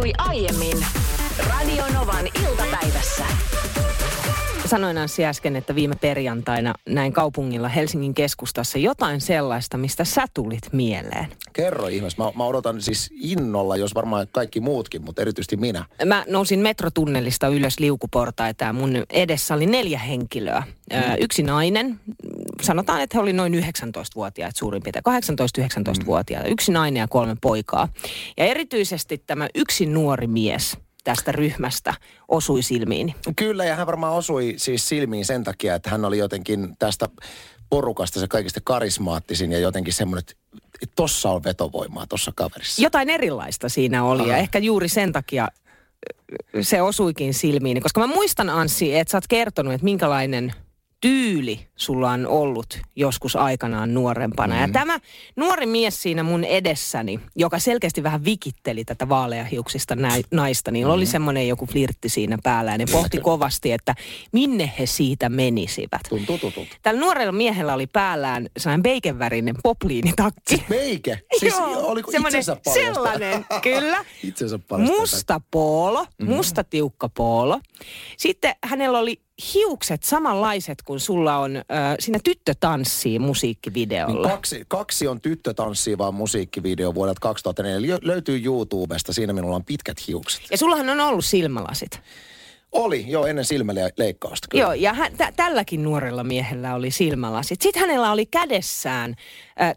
tapahtui aiemmin Radio Novan iltapäivässä. Sanoin Anssi äsken, että viime perjantaina näin kaupungilla Helsingin keskustassa jotain sellaista, mistä sä tulit mieleen. Kerro ihmeessä. Mä odotan siis innolla, jos varmaan kaikki muutkin, mutta erityisesti minä. Mä nousin metrotunnelista ylös liukuportaita ja mun edessä oli 4 henkilöä. Yksi nainen, sanotaan, että he oli noin 19-vuotiaat suurin piirtein, 18-19-vuotiaat. Yksi nainen ja 3 poikaa. Ja erityisesti tämä yksi nuori mies tästä ryhmästä osui silmiin. Kyllä, ja hän varmaan osui siis silmiin sen takia, että hän oli jotenkin tästä porukasta se kaikista karismaattisin ja jotenkin semmoinen, että tossa on vetovoimaa tossa kaverissa. Jotain erilaista siinä oli ja ehkä juuri sen takia se osuikin silmiin. Koska mä muistan, Anssi, että sä oot kertonut, että minkälainen tyyli sulla on ollut joskus aikanaan nuorempana. Ja tämä nuori mies siinä mun edessäni, joka selkeästi vähän vikitteli tätä vaaleahiuksista naista, niin oli semmoinen joku flirtti siinä päällä. Ja ne pohti kovasti, että minne he siitä menisivät. Tuntuu. Tällä nuorella miehellä oli päällään sellainen beikenvärinen popliinitakki. Beike? Siis oliko itsensä paljasta? Sellainen, kyllä. Itsensä paljasta. Musta poolo, musta tiukka poolo. Sitten hänellä oli hiukset samanlaiset kuin sulla on siinä tyttötanssii musiikkivideolla. Niin kaksi on tyttötanssii vaan musiikkivideo vuodelta 2004. Löytyy YouTubesta, siinä minulla on pitkät hiukset. Ja sullahan on ollut silmälasit. Oli, joo, ennen silmäleikkausta. Kyllä. Joo, ja tälläkin nuorella miehellä oli silmälasit. Sitten hänellä oli kädessään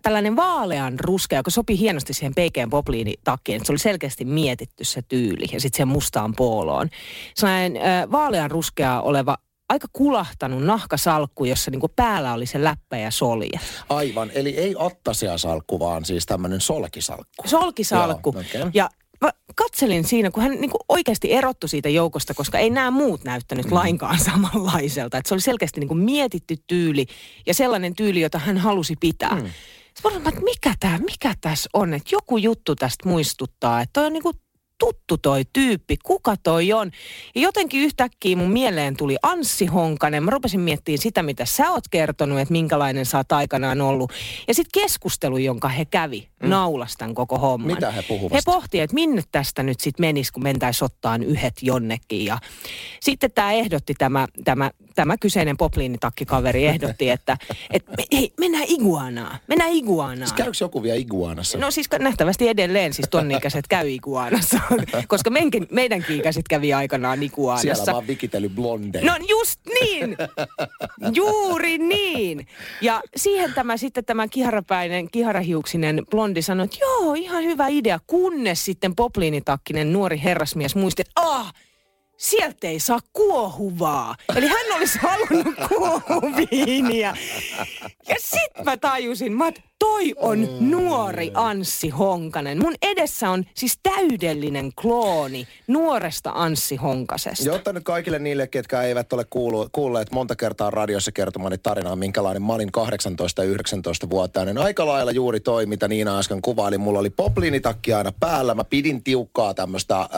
tällainen vaalean ruskea, joka sopi hienosti siihen peikeän popliinitakkiin. Se oli selkeästi mietitty se tyyli ja sitten siihen mustaan pooloon. Sellainen vaalean ruskea oleva aika kulahtanut nahkasalkku, jossa niinku päällä oli se läppä ja solje. Aivan, eli ei attasia salkku, vaan siis tämmöinen solkisalkku. Solkisalkku. Joo, okay. Ja mä katselin siinä, kun hän niinku oikeasti erottui siitä joukosta, koska ei nämä muut näyttänyt lainkaan samanlaiselta. Et se oli selkeästi niinku mietitty tyyli ja sellainen tyyli, jota hän halusi pitää. Sitten mä mikä tässä on? Et joku juttu tästä muistuttaa, että toi on niinku tuttu toi tyyppi, kuka toi on? Ja jotenkin yhtäkkiä mun mieleen tuli Anssi Honkanen. Mä rupesin miettimään sitä, mitä sä oot kertonut, että minkälainen sä oot aikanaan ollut. Ja sitten keskustelu, jonka he kävi, naulasi tämän koko homman. Mitä he puhuvat? He pohtivat, että minne tästä nyt sitten menisi, kun mentäisi ottaan yhdet jonnekin. Ja sitten tämä ehdotti, tämä kyseinen popliinitakkikaveri ehdotti, että hei, mennään iguanaan. Siis käykö joku vielä iguanassa? No siis nähtävästi edelleen siis tonnikäiset käy iguanassa, koska meidänkin ikäiset kävi aikanaan iguanassa. Siellä vaan vikitellyt blondeja. No just niin! Juuri niin! Ja siihen tämä kiharapäinen, kiharahiuksinen blondi sanoi, että joo, ihan hyvä idea, kunnes sitten popliinitakkinen nuori herrasmies muisti, että sieltä ei saa kuohuvaa. Eli hän olisi halunnut kuohuviiniä. Ja sit mä tajusin, toi on nuori Anssi Honkanen. Mun edessä on siis täydellinen klooni nuoresta Anssi Honkasesta. Jotta nyt kaikille niille, ketkä eivät ole kuulleet monta kertaa radiossa kertomani tarinaa, minkälainen mä olin 18-19-vuotiainen. Aika lailla juuri toi, mitä Niina äsken kuvaili. Mulla oli popliinitakki aina päällä. Mä pidin tiukkaa tämmöistä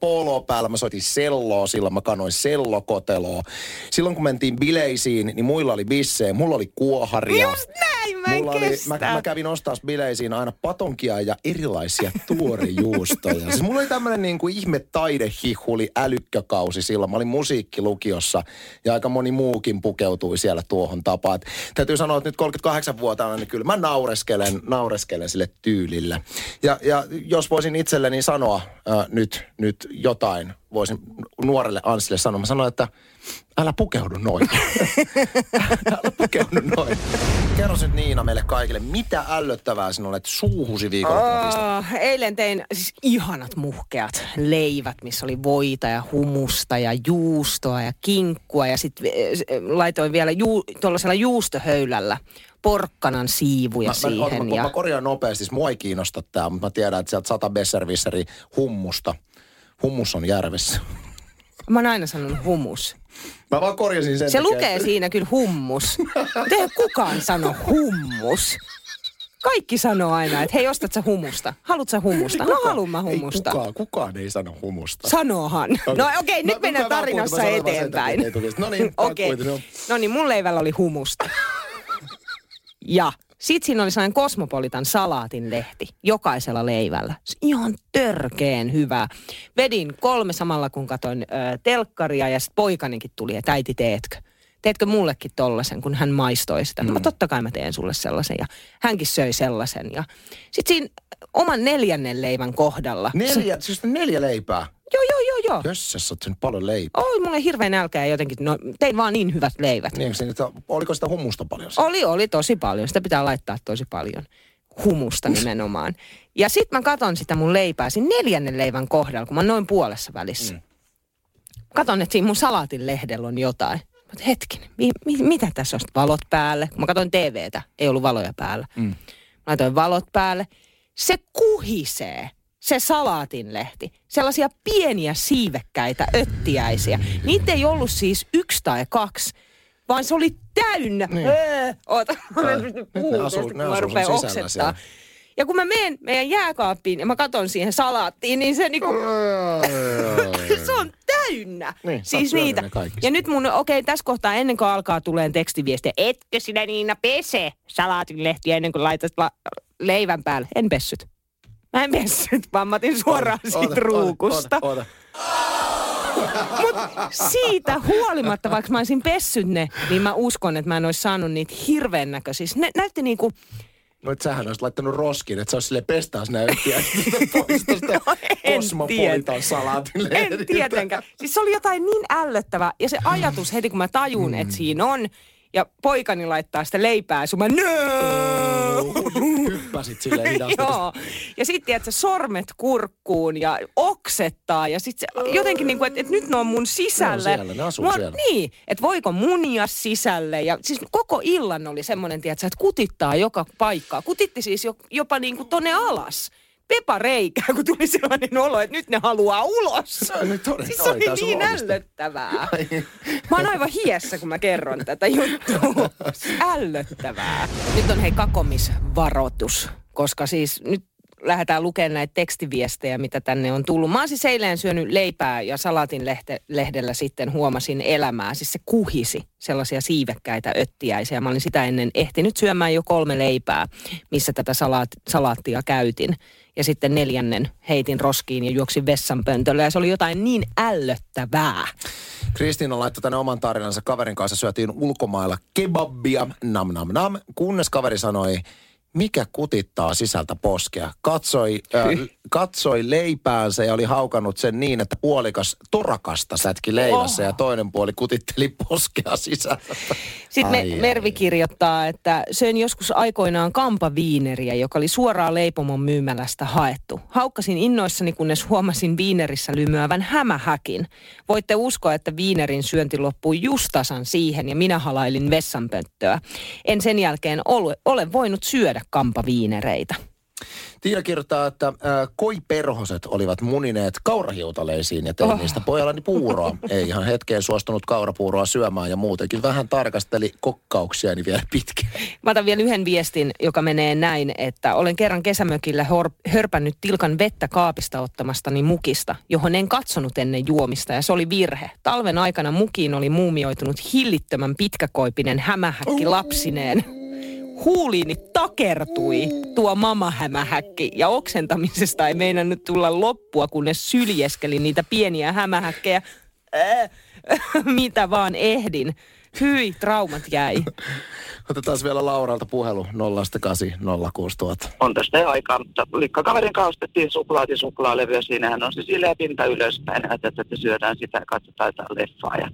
poloa päällä. Mä soitin selloa silloin. Mä kanoin sellokoteloa. Silloin kun mentiin bileisiin, niin muilla oli bissejä. Mulla oli kuoharia. Just näin! Mä kävin ostaa bileisiin aina patonkia ja erilaisia tuorejuustoja. Siis mulla oli tämmönen niin kuin ihme taidehihuli älykkäkausi silloin. Mä olin musiikkilukiossa ja aika moni muukin pukeutui siellä tuohon tapaan. Et täytyy sanoa, että nyt 38-vuotiaana, niin kyllä mä naureskelen sille tyylille. Ja jos voisin itselleni sanoa nyt jotain, voisin nuorelle Anssille sanoa. Mä sanoin, että Älä pukeudu noin. Kerro nyt Niina meille kaikille, mitä ällöttävää sinä olet suuhusi viikolla? Eilen tein siis ihanat muhkeat leivät, missä oli voita ja humusta ja juustoa ja kinkkua. Ja sitten laitoin vielä tuollaisella juustohöylällä porkkanan siivuja siihen. Mä korjaan nopeasti, siis mua ei kiinnosta tää, mutta mä tiedän, että sieltä 100 besservisseri hummusta. Hummus on järvessä. Mä oon aina sanonut humus. Mä vaan korjasin sen. Se lukee siinä kyllä hummus. Eihän kukaan sano hummus. Kaikki sanoo aina, että hei, ostat sä humusta? Haluut sä humusta? No haluun mä humusta. Ei kukaan ei sano humusta. Sanohan. Okay. No okei, nyt mennään tarinassa eteenpäin. No niin, mun leivällä oli humusta. Ja Sitten siinä oli sellainen Kosmopolitan salaatin lehti jokaisella leivällä. Ihan törkeen hyvä. Vedin 3 samalla, kun katoin telkkaria ja sitten poikanikin tuli, että äiti teetkö? Teetkö mullekin tollasen, kun hän maistoi sitä? No totta kai mä teen sulle sellaisen ja hänkin söi sellaisen. Sitten siinä oman 4. leivän kohdalla. 4 leipää? Joo. Jössäs, oot sen paljon leipää. Oli mulle hirveä nälkää jotenkin. No, tein vaan niin hyvät leivät. Niin, oliko sitä humusta paljon? Oli tosi paljon. Sitä pitää laittaa tosi paljon. Humusta nimenomaan. Ja sit mä katon sitä mun leipää siinä 4. leivän kohdalla, kun mä noin puolessa välissä. Katon, että siinä mun salaatin lehdellä on jotain. Mutta hetkinen, mitä tässä on? Valot päälle. Kun mä katsoin TVtä, ei ollut valoja päällä. Laitoin valot päälle. Se kuhisee, se salaatinlehti. Sellaisia pieniä siivekkäitä öttiäisiä. Niitä ei ollut siis 1 tai 2, vaan se oli täynnä. Niin. Oota, mä en pysty puhumaan, kun mä rupean oksettaa. Siellä. Ja kun mä menen meidän jääkaappiin ja mä katson siihen salaattiin, niin se niinku... se on täynnä. Niin, siis niitä. Ja nyt mun, tässä kohtaa ennen kuin alkaa tuleen tekstiviestiä, etkö sinä Niina pese salaatinlehtiä ennen kuin laitat leivän päälle. En pessyt. Mä en pessyt, vaan mä otin suoraan siitä ruukusta. Mutta siitä huolimatta, vaikka mä olisin pessyt ne, niin mä uskon, että mä en olisi saanut niitä hirveän näköisiä. Ne näytti niinku... No et sähän olisit laittanut roskiin, että sä olisit silleen pestaas näyttiä. No, Kosmopolitan salaatin lehdiltä. En tietenkään. Siis se oli jotain niin ällöttävää. Ja se ajatus heti, kun mä tajun, että siinä on. Ja poikani laittaa sitä leipää sun. Mä hyppäsit silleen hidasta. Joo. Ja sit tiedätkö, sormet kurkkuun ja oksettaa. Ja sit se jotenkin niinku, että nyt ne on mun sisällä. Ne asuu siellä. Niin, että voiko munia sisälle. Ja siis koko illan oli semmonen, tiedätkö, että kutittaa joka paikkaa. Kutitti siis jopa niinku tonne alas. Pepareikää, kun tuli sellainen olo, että nyt ne haluaa ulos. Siis se oli niin ällöttävää. Mä oon aivan hiessä, kun mä kerron tätä juttua. Ällöttävää. Nyt on hei kakomisvaroitus, koska siis nyt lähdetään lukemaan näitä tekstiviestejä, mitä tänne on tullut. Mä oon siis eilen syönyt leipää ja salaatin lehdellä sitten huomasin elämää. Siis se kuhisi sellaisia siivekkäitä öttiäisiä. Mä olin sitä ennen ehtinyt syömään jo 3 leipää, missä tätä salaattia käytin. Ja sitten 4. heitin roskiin ja juoksin vessanpöntölle. Ja se oli jotain niin ällöttävää. Kristiina laittoi tänne oman tarinansa. Kaverin kanssa syötiin ulkomailla kebabia. Nam, nam, nam. Kunnes kaveri sanoi... Mikä kutittaa sisältä poskea? Katsoi leipäänsä ja oli haukannut sen niin, että puolikas torakasta sätki leivässä ja toinen puoli kutitteli poskea sisältä. Sitten Mervi kirjoittaa, että söin joskus aikoinaan kampaviineriä, joka oli suoraan leipomon myymälästä haettu. Haukkasin innoissani, kunnes huomasin viinerissä lymyävän hämähäkin. Voitte uskoa, että viinerin syönti loppui just tasan siihen ja minä halailin vessanpönttöä. En sen jälkeen ole voinut syödä kampaviinereitä. Tiina kirjoittaa, että koiperhoset olivat munineet kaurahiutaleisiin ja tein niistä pojallani puuroa. Ei ihan hetkeen suostunut kaurapuuroa syömään ja muutenkin vähän tarkasteli kokkauksiani vielä pitkään. Mä otan vielä yhden viestin, joka menee näin, että olen kerran kesämökillä hörpännyt tilkan vettä kaapista ottamastani mukista, johon en katsonut ennen juomista ja se oli virhe. Talven aikana mukiin oli muumioitunut hillittömän pitkäkoipinen hämähäkki lapsineen. Huuliini takertui tuo mamahämähäkki ja oksentamisesta ei meinannut tulla loppua, kunnes syljeskeli niitä pieniä hämähäkkejä. Mitä vaan ehdin. Hyi, traumat jäi. Otetaan vielä Lauralta puhelu 0806000. On tästä jo aikaa, mutta kaverin kanssa ostettiin suklaalevyä. Siinähän on se sileä pinta ylöspäin. Ajateltiin, että syödään sitä ja katsotaan jotain leffaa ja...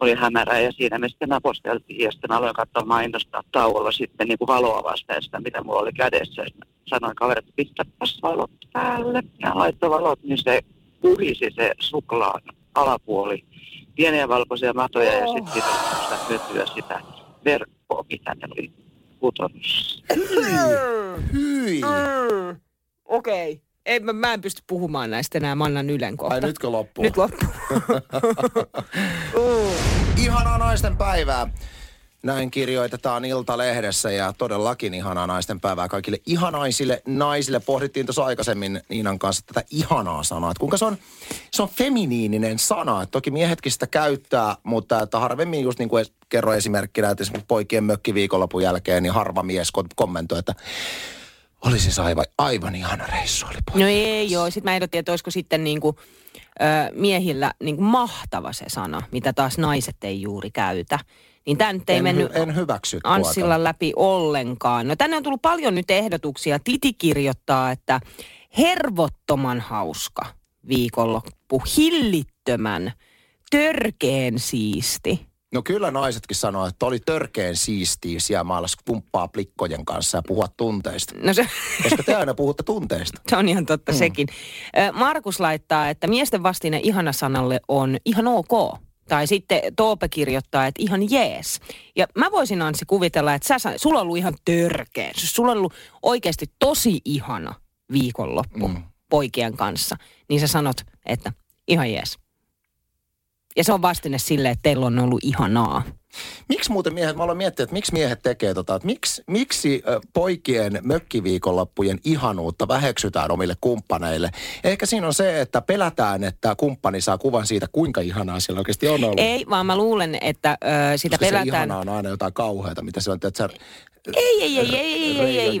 Oli hämärää ja siinä me sitten naposteltiin ja sitten aloin katsoa mainostaa tauolla sitten niin kuin valoa vastaan sitä, mitä mulla oli kädessä. Sanoin kaverit, että pistäpäs valot päälle ja laittoi valot, niin se puhisi se suklaan alapuoli. Pieniä valkoisia matoja ja sitten sitä mötyä sitä verkkoa, mitä ne oli kutonut. Hyi! Okei. Ei, mä en pysty puhumaan näistä enää, mä annan Ylen kohta. Ai nytkö loppuu? Nyt loppuu. Ihanaa naisten päivää. Näin kirjoitetaan Iltalehdessä ja todellakin ihanaa naisten päivää kaikille ihanaisille naisille. Pohdittiin tuossa aikaisemmin Niinan kanssa tätä ihanaa sanaa, että kuinka se on feminiininen sana. Että toki miehetkin sitä käyttää, mutta että harvemmin just niin kuin kerroin esimerkkinä, että esimerkiksi poikien mökkiviikonlopun jälkeen, niin harva mies kommentoi, että oli siis aivan ihana reissu. No ei joo, sitten mä ehdotin, että olisiko sitten niinku miehillä niinku mahtava se sana, mitä taas naiset ei juuri käytä. Niin tämä nyt ei mennyt Anssilla läpi ollenkaan. No tänne on tullut paljon nyt ehdotuksia. Titi kirjoittaa, että hervottoman hauska viikonloppu, hillittömän, törkeen siisti. No kyllä naisetkin sanoo, että oli törkeen siistiä siellä maalassa, kun pumppaa plikkojen kanssa ja puhua tunteista. No se... Koska te aina puhutte tunteista. Se on ihan totta sekin. Markus laittaa, että miesten vastine ihana sanalle on ihan ok. Tai sitten Toope kirjoittaa, että ihan jees. Ja mä voisin, Anssi, kuvitella, että sulla on ollut ihan törkeä. Sulla on ollut oikeasti tosi ihana viikonloppu poikien kanssa. Niin sä sanot, että ihan jees. Ja se on vastine sille, että teillä on ollut ihanaa. Miksi muuten miehet, mä aloin miettiä, että miksi miehet tekee tota, että miksi poikien mökkiviikonloppujen ihanuutta väheksytään omille kumppaneille? Ehkä siinä on se, että pelätään, että kumppani saa kuvan siitä, kuinka ihanaa siellä oikeasti on ollut. Ei, vaan mä luulen, että sitä koska pelätään. Se ihanaa on aina jotain kauheata, mitä se on, että Ei,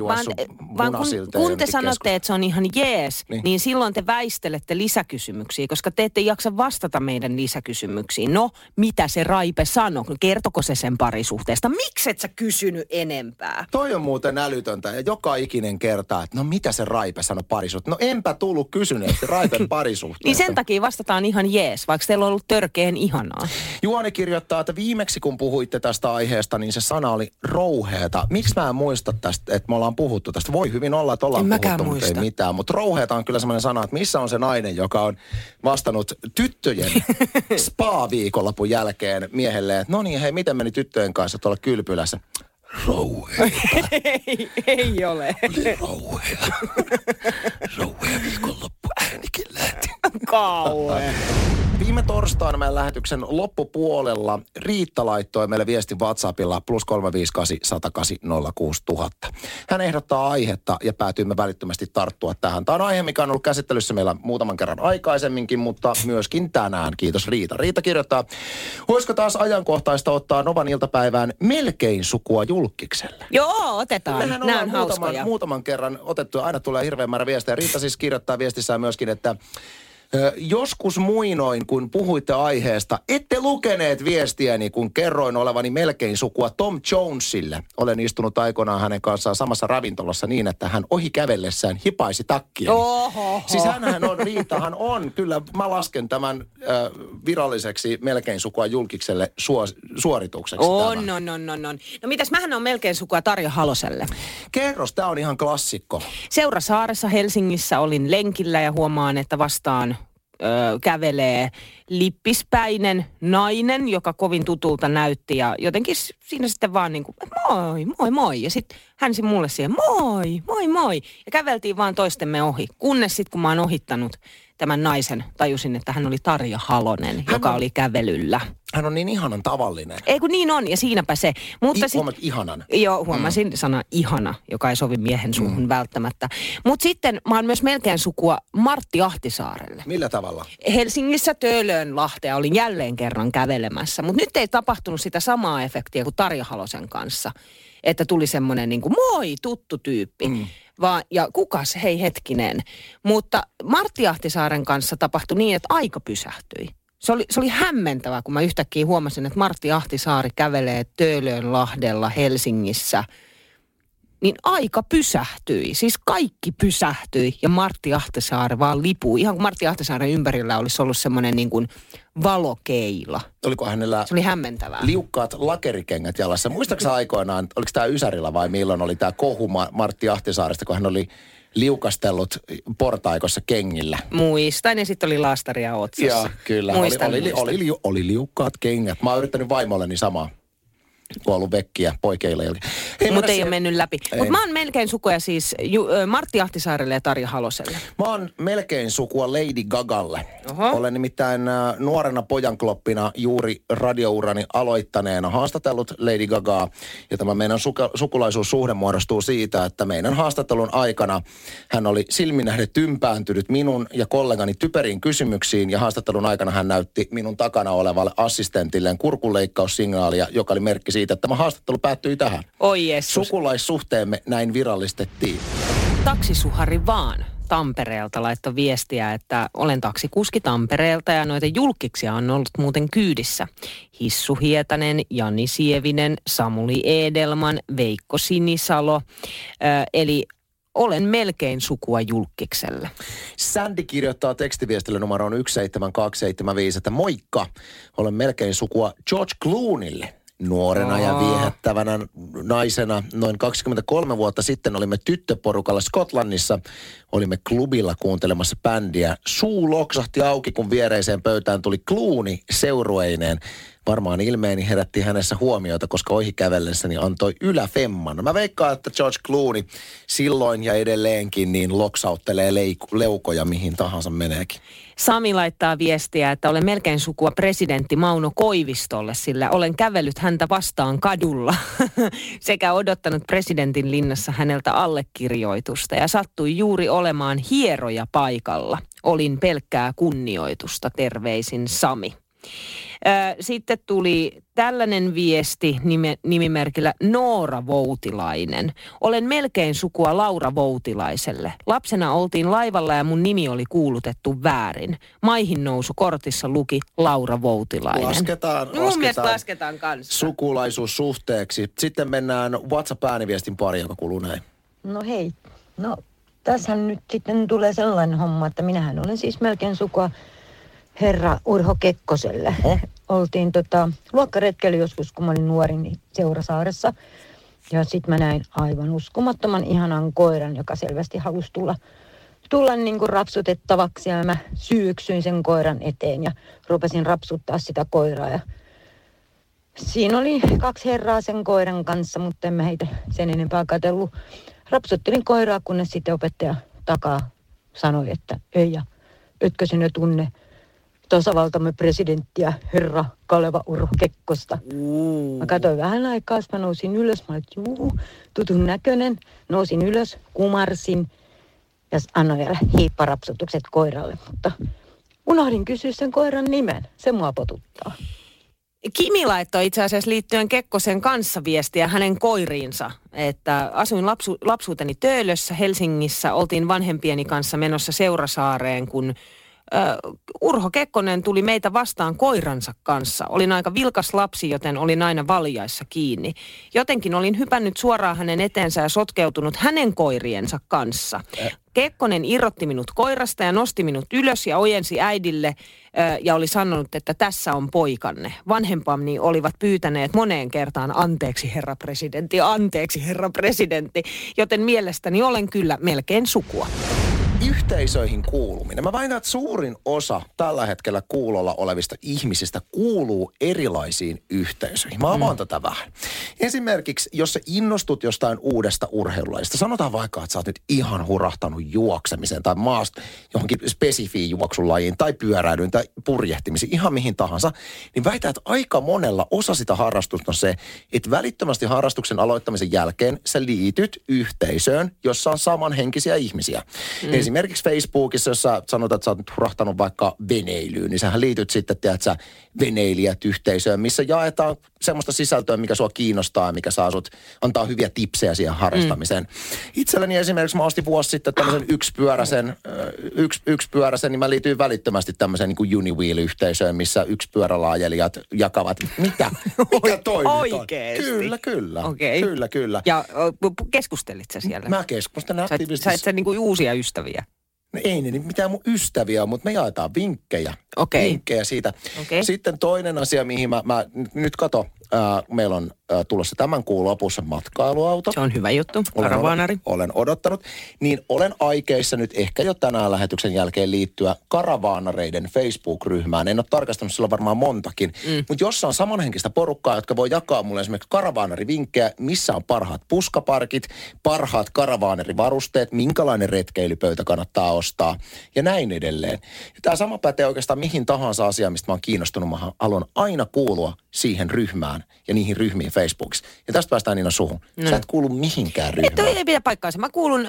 vaan kun te sanotte, että se on ihan jees, niin silloin te väistelette lisäkysymyksiä, koska te ette jaksa vastata meidän lisäkysymyksiin. No, mitä se Raipe sanoo? Kertoko se sen parisuhteesta? Miksi et sä kysynyt enempää? Toi on muuten älytöntä. Ja joka ikinen kertaa, että no mitä se Raipe sanoi parisuhteesta? No enpä tullut kysyneeksi Raipen parisuhteesta. Niin sen takia vastataan ihan jees, vaikka teillä on ollut törkeen ihanaa. Juoni kirjoittaa, että viimeksi kun puhuitte tästä aiheesta, niin se sana oli rouheeta. Miksi mä en muista tästä, että me ollaan puhuttu tästä? Voi hyvin olla, että ollaan puhuttu, mutta ei mitään. Mutta rouheeta on kyllä sellainen sana, että missä on se nainen, joka on vastannut tyttöjen spa-viikonlopun jälkeen miehelle, että no niin, hei, miten meni tyttöjen kanssa tuolla kylpylässä? Rouheeta. Ei ole. Oli rouheeta. Rouheeta viikonloppu äänikin lähti. Kauhe. Viime torstaina meidän lähetyksen loppupuolella Riitta laittoi meille viestin WhatsAppilla +358 108 06000. Hän ehdottaa aihetta ja päätyimme välittömästi tarttua tähän. Tämä on aihe, mikä on ollut käsittelyssä meillä muutaman kerran aikaisemminkin, mutta myöskin tänään. Kiitos Riita. Riita kirjoittaa, voisiko taas ajankohtaista ottaa Novan iltapäivään melkein sukua julkikselle? Joo, otetaan. Mehän ollaan muutaman kerran otettu ja aina tulee hirveän määrä viestejä. Riita siis kirjoittaa viestissään myöskin, että joskus muinoin, kun puhuitte aiheesta, ette lukeneet viestiäni, kun kerroin olevani melkein sukua Tom Jonesille. Olen istunut aikoinaan hänen kanssaan samassa ravintolassa niin, että hän ohi kävellessään hipaisi takkia. Siis hänhän on, Riitahan on. Kyllä mä lasken tämän viralliseksi melkein sukua julkikselle suoritukseksi. On. No mitäs, mähän on melkein sukua Tarja Haloselle. Kerros, tää on ihan klassikko. Seurasaaressa Helsingissä olin lenkillä ja huomaan, että vastaan kävelee lippispäinen nainen, joka kovin tutulta näytti ja jotenkin siinä sitten vaan niin kuin moi. Ja sitten hän se mulle siihen moi. Ja käveltiin vaan toistemme ohi, kunnes sitten kun mä oon ohittanut tämän naisen, tajusin, että hän oli Tarja Halonen, joka oli kävelyllä. Hän on niin ihanan tavallinen. Ei kun niin on, ja siinäpä se. Mutta huomaat ihanan. Joo, huomasin sana ihana, joka ei sovi miehen suuhun välttämättä. Mutta sitten mä oon myös melkein sukua Martti Ahtisaarelle. Millä tavalla? Helsingissä Töölönlahtea olin jälleen kerran kävelemässä. Mutta nyt ei tapahtunut sitä samaa efektiä kuin Tarja Halosen kanssa. Että tuli semmoinen niin kuin moi tuttu tyyppi. Ja kukas, hei hetkinen. Mutta Martti Ahtisaaren kanssa tapahtui niin, että aika pysähtyi. Se oli hämmentävää, kun mä yhtäkkiä huomasin, että Martti Ahtisaari kävelee Töölönlahdella Helsingissä. Niin aika pysähtyi, siis kaikki pysähtyi ja Martti Ahtisaari vaan lipuu. Ihan kuin Martti Ahtisaaren ympärillä olisi ollut semmoinen niin kuin valokeila. Oliko hänellä se oli hämmentävää. Liukkaat lakerikengät jalassa? Muistaaksä aikoinaan, oliko tämä Ysärillä vai milloin oli tämä kohu Martti Ahtisaaresta, kun hän oli liukastellut portaikossa kengillä. Muistan, ja sitten oli laastaria otsassa. Joo, kyllä. Muistan. Oli liukkaat kengät. Mä oon yrittänyt vaimolleni samaa. kun on ollut vekkiä poikeilla. Mutta ei ole mennyt läpi. Mutta mä oon melkein sukua siis Martti Ahtisaarelle ja Tarja Haloselle. Mä oon melkein sukua Lady Gagalle. Oho. Olen nimittäin nuorena pojankloppina juuri radiourani aloittaneena haastatellut Lady Gagaa. Ja tämä meidän sukulaisuussuhde muodostuu siitä, että meidän haastattelun aikana hän oli silminnähden tympääntynyt minun ja kollegani typeriin kysymyksiin. Ja haastattelun aikana hän näytti minun takana olevalle assistentilleen kurkunleikkaussignaalia, joka oli merkki siitä, että tämä haastattelu päättyi tähän. Oi Jeesus. Sukulaissuhteemme näin virallistettiin. Taksisuhari vaan Tampereelta laittoi viestiä, että olen taksikuski Tampereelta ja noita julkkiksia on ollut muuten kyydissä. Hissu Hietanen, Jani Sievinen, Samuli Edelman, Veikko Sinisalo, eli olen melkein sukua julkkikselle. Sandy kirjoittaa tekstiviestillä numeroon 17275, että moikka, olen melkein sukua George Clooneylle. Nuorena ja viehättävänä naisena noin 23 vuotta sitten olimme tyttöporukalla Skotlannissa. Olimme klubilla kuuntelemassa bändiä. Suu loksahti auki, kun viereiseen pöytään tuli Clooney seurueineen. Varmaan ilmeeni herätti hänessä huomiota, koska ohikävellessäni antoi yläfemman. Mä veikkaan, että George Clooney silloin ja edelleenkin niin loksauttelee leukoja mihin tahansa meneekin. Sami laittaa viestiä, että olen melkein sukua presidentti Mauno Koivistolle, sillä olen kävellyt häntä vastaan kadulla sekä odottanut presidentin linnassa häneltä allekirjoitusta ja sattui juuri olemaan hieroja paikalla. Olin pelkkää kunnioitusta, terveisin Sami. Sitten tuli tällainen viesti nimimerkillä Noora Voutilainen. Olen melkein sukua Laura Voutilaiselle. Lapsena oltiin laivalla ja mun nimi oli kuulutettu väärin. Maihin nousu kortissa luki Laura Voutilainen. Lasketaan. Mun mielestä lasketaan kanssa. Sukulaisuus suhteeksi. Sitten mennään WhatsApp-ääniviestin pari, joka kuuluu näin. No hei, no tässähän nyt sitten tulee sellainen homma, että minähän olen siis melkein sukua herra Urho Kekkoselle. Oltiin luokkaretkellä joskus, kun mä olin nuori, niin Seurasaaressa. Ja sit mä näin aivan uskomattoman ihanan koiran, joka selvästi halusi tulla niin kuin rapsutettavaksi. Ja mä syyksyin sen koiran eteen ja rupesin rapsuttaa sitä koiraa. Ja siinä oli kaksi herraa sen koiran kanssa, mutta en mä heitä sen enempää katsellut. Rapsuttelin koiraa, kunnes sitten opettaja takaa sanoi, että ei ja etkö sinä tunne tasavaltamme presidenttiä, herra Kaleva Urho Kekkosta. Mä katsoin vähän aikaa, mä nousin ylös, mä olin, tutun näköinen. Nousin ylös, kumarsin ja annoin vielä hiipparapsutukset koiralle, mutta unohdin kysyä sen koiran nimen. Se mua potuttaa. Kimi laittoi itse asiassa liittyen Kekkosen kanssa viestiä hänen koiriinsa, että asuin lapsuuteni Töölössä Helsingissä, oltiin vanhempieni kanssa menossa Seurasaareen, kun Urho Kekkonen tuli meitä vastaan koiransa kanssa. Olin aika vilkas lapsi, joten olin aina valjaissa kiinni. Jotenkin olin hypännyt suoraan hänen eteensä ja sotkeutunut hänen koiriensa kanssa. Kekkonen irrotti minut koirasta ja nosti minut ylös ja ojensi äidille ja oli sanonut, että tässä on poikanne. Vanhempani olivat pyytäneet moneen kertaan anteeksi herra presidentti, joten mielestäni olen kyllä melkein sukua. Yhteisöihin kuuluminen. Mä väitän, että suurin osa tällä hetkellä kuulolla olevista ihmisistä kuuluu erilaisiin yhteisöihin. Mä avaan tätä vähän. Esimerkiksi, jos sä innostut jostain uudesta urheilulajista, sanotaan vaikka, että sä oot nyt ihan hurahtanut juoksemiseen tai maasta johonkin spesifiin juoksulajiin tai pyöräilyyn tai purjehtimisiin, ihan mihin tahansa, niin väitän, että aika monella osa sitä harrastusta on se, että välittömästi harrastuksen aloittamisen jälkeen sä liityt yhteisöön, jossa on samanhenkisiä ihmisiä. Esimerkiksi Facebookissa, jos sä sanotaan, että sä oot hurahtanut vaikka veneilyyn, niin sähän liityt sitten, tiedätkö, veneilijät yhteisöön, missä jaetaan semmoista sisältöä, mikä sua kiinnostaa ja mikä saa sut antaa hyviä tipsejä siihen harrastamiseen. Itselleni esimerkiksi mä ostin vuosi sitten tämmöisen yksipyöräisen, niin mä liityin välittömästi tämmöiseen niin kuin Uniwheel-yhteisöön, missä yksipyörälaajelijat jakavat. Mikä toi nyt on? Kyllä. Okay. Kyllä. Ja keskustelit sä siellä? Mä keskustelin aktiivisesti. Sait sä niin kuin uusia ystäviä? No ei ne mitään mun ystäviä, mutta me jaetaan vinkkejä. okay. Vinkkejä siitä. Okay. Sitten toinen asia, mihin mä nyt kato, meillä on tulossa tämän kuun lopussa matkailuauto. Se on hyvä juttu, karavaanari. Olen odottanut. Niin olen aikeissa nyt ehkä jo tänään lähetyksen jälkeen liittyä karavaanareiden Facebook-ryhmään. En ole tarkastanut, sillä varmaan montakin. Mm. Mutta jossa on samanhenkistä porukkaa, jotka voi jakaa mulle esimerkiksi karavaanarivinkkejä, missä on parhaat puskaparkit, parhaat karavaanarivarusteet, minkälainen retkeilypöytä kannattaa ostaa ja näin edelleen. Ja tämä sama pätee oikeastaan mihin tahansa asiaan, mistä mä oon kiinnostunut. Mä haluan aina kuulua siihen ryhmään ja niihin ryhmiin Facebookissa. Ja tästä päästään Niina suhun. Sä et kuulu mihinkään ryhmään. Ei, toi ei pidä paikkaansa. Mä kuulun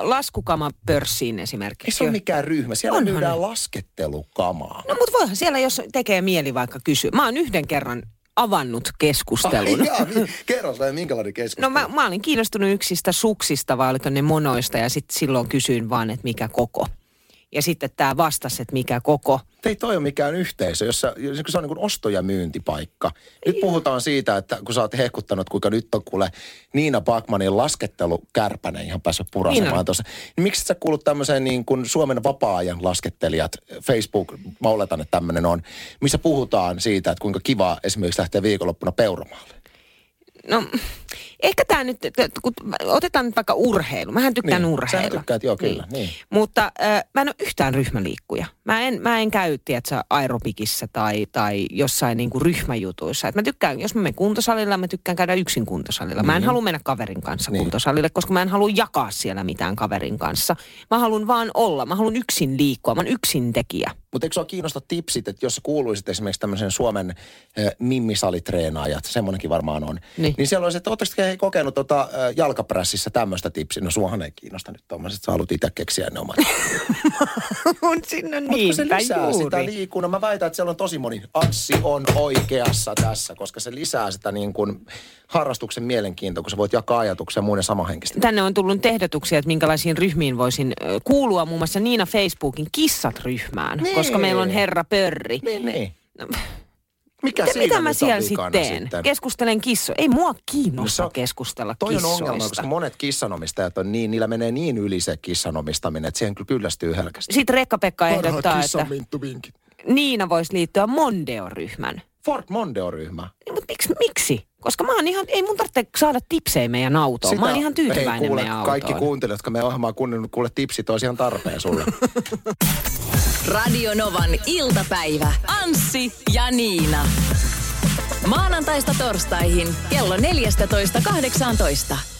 laskukamapörssiin esimerkiksi. Ei se ole mikään ryhmä. Siellä myydään laskettelukamaa. No mutta voihan siellä, jos tekee mieli vaikka kysyä. Mä oon yhden kerran avannut keskustelun. Ai jaa, kerro sä, minkälainen keskustelu? No mä olin kiinnostunut yksistä suksista, vai oliko ne monoista, ja sitten silloin kysyin vaan, että mikä koko. Ja sitten tämä vastasi, että mikä koko. Ei toi ole mikään yhteisö, jossa se on niin kuin osto- ja myyntipaikka. Nyt puhutaan siitä, että kun sä oot hehkuttanut, kuinka nyt on kuule Niina Backmanin laskettelukärpänä ihan päässyt purasemaan tuossa. Niin miksi et sä kuulut tämmöiseen niin kuin Suomen vapaa-ajan laskettelijat, Facebook, mä oletan, että tämmöinen on, missä puhutaan siitä, että kuinka kivaa esimerkiksi lähtee viikonloppuna Peuromaalle. No, ehkä tämä nyt, kun otetaan nyt vaikka urheilu. Mähän tykkään niin, urheilla. Sä tykkäät, joo, kyllä. Niin. Mutta mä en ole yhtään ryhmäliikkuja. Mä en käy, tietsä, aerobikissa tai jossain niinku ryhmäjutuissa. Et mä tykkään, jos mä menen kuntosalilla, mä tykkään käydä yksin kuntosalilla. Mä en halua mennä kaverin kanssa kuntosalille, koska mä en halua jakaa siellä mitään kaverin kanssa. Mä haluan vaan olla, mä haluan yksin liikkua, mä oon yksin tekijä. Mutta eikö sua kiinnosta tipsit, että jos sä kuuluisit esimerkiksi tämmöisen Suomen mimmisalitreenaajat, semmoinenkin varmaan on, niin siellä olisi, että ootteko he kokenut jalkaprässissä tämmöistä tipsiä? No suohan ei kiinnosta nyt tommoiset, sä haluat itse keksiä ne omat. On sinne niinpä juuri. Mutta se lisää sitä liikunnan. Mä väitän, että siellä on tosi moni. Anssi on oikeassa tässä, koska se lisää sitä niin kuin harrastuksen mielenkiintoa, kun sä voit jakaa ajatuksia muiden samanhenkistä. Tänne on tullut ehdotuksia, että minkälaisiin ryhmiin voisin kuulua, muun muassa Niina Facebookin kissat-ryhmään, koska meillä on herra Pörri. Niin. Mitä mä siellä sitten teen? Keskustelen kissoista. Ei mua kiinnosta keskustella kissoista. Toi on ongelma, koska monet kissanomistajat on niin, niillä menee niin yli se kissanomistaminen, että siihen kyllä kyllästyy helkästi. Sitten Rekka-Pekka ehdottaa, että Niina voisi liittyä Mondeo-ryhmän. Ford Mondeo-ryhmä. Mutta miksi? Koska mä oon ihan, ei mun tarvitse saada tipsejä meidän autoon. Mä oon ihan tyytyväinen meidän autoon. Kaikki kuuntelijat, jotka meidän ohjelmaa kuunnellut, kuule tipsit olisi ihan tarpeen sulle. Radio Novan iltapäivä. Anssi ja Niina. Maanantaista torstaihin kello 14.18.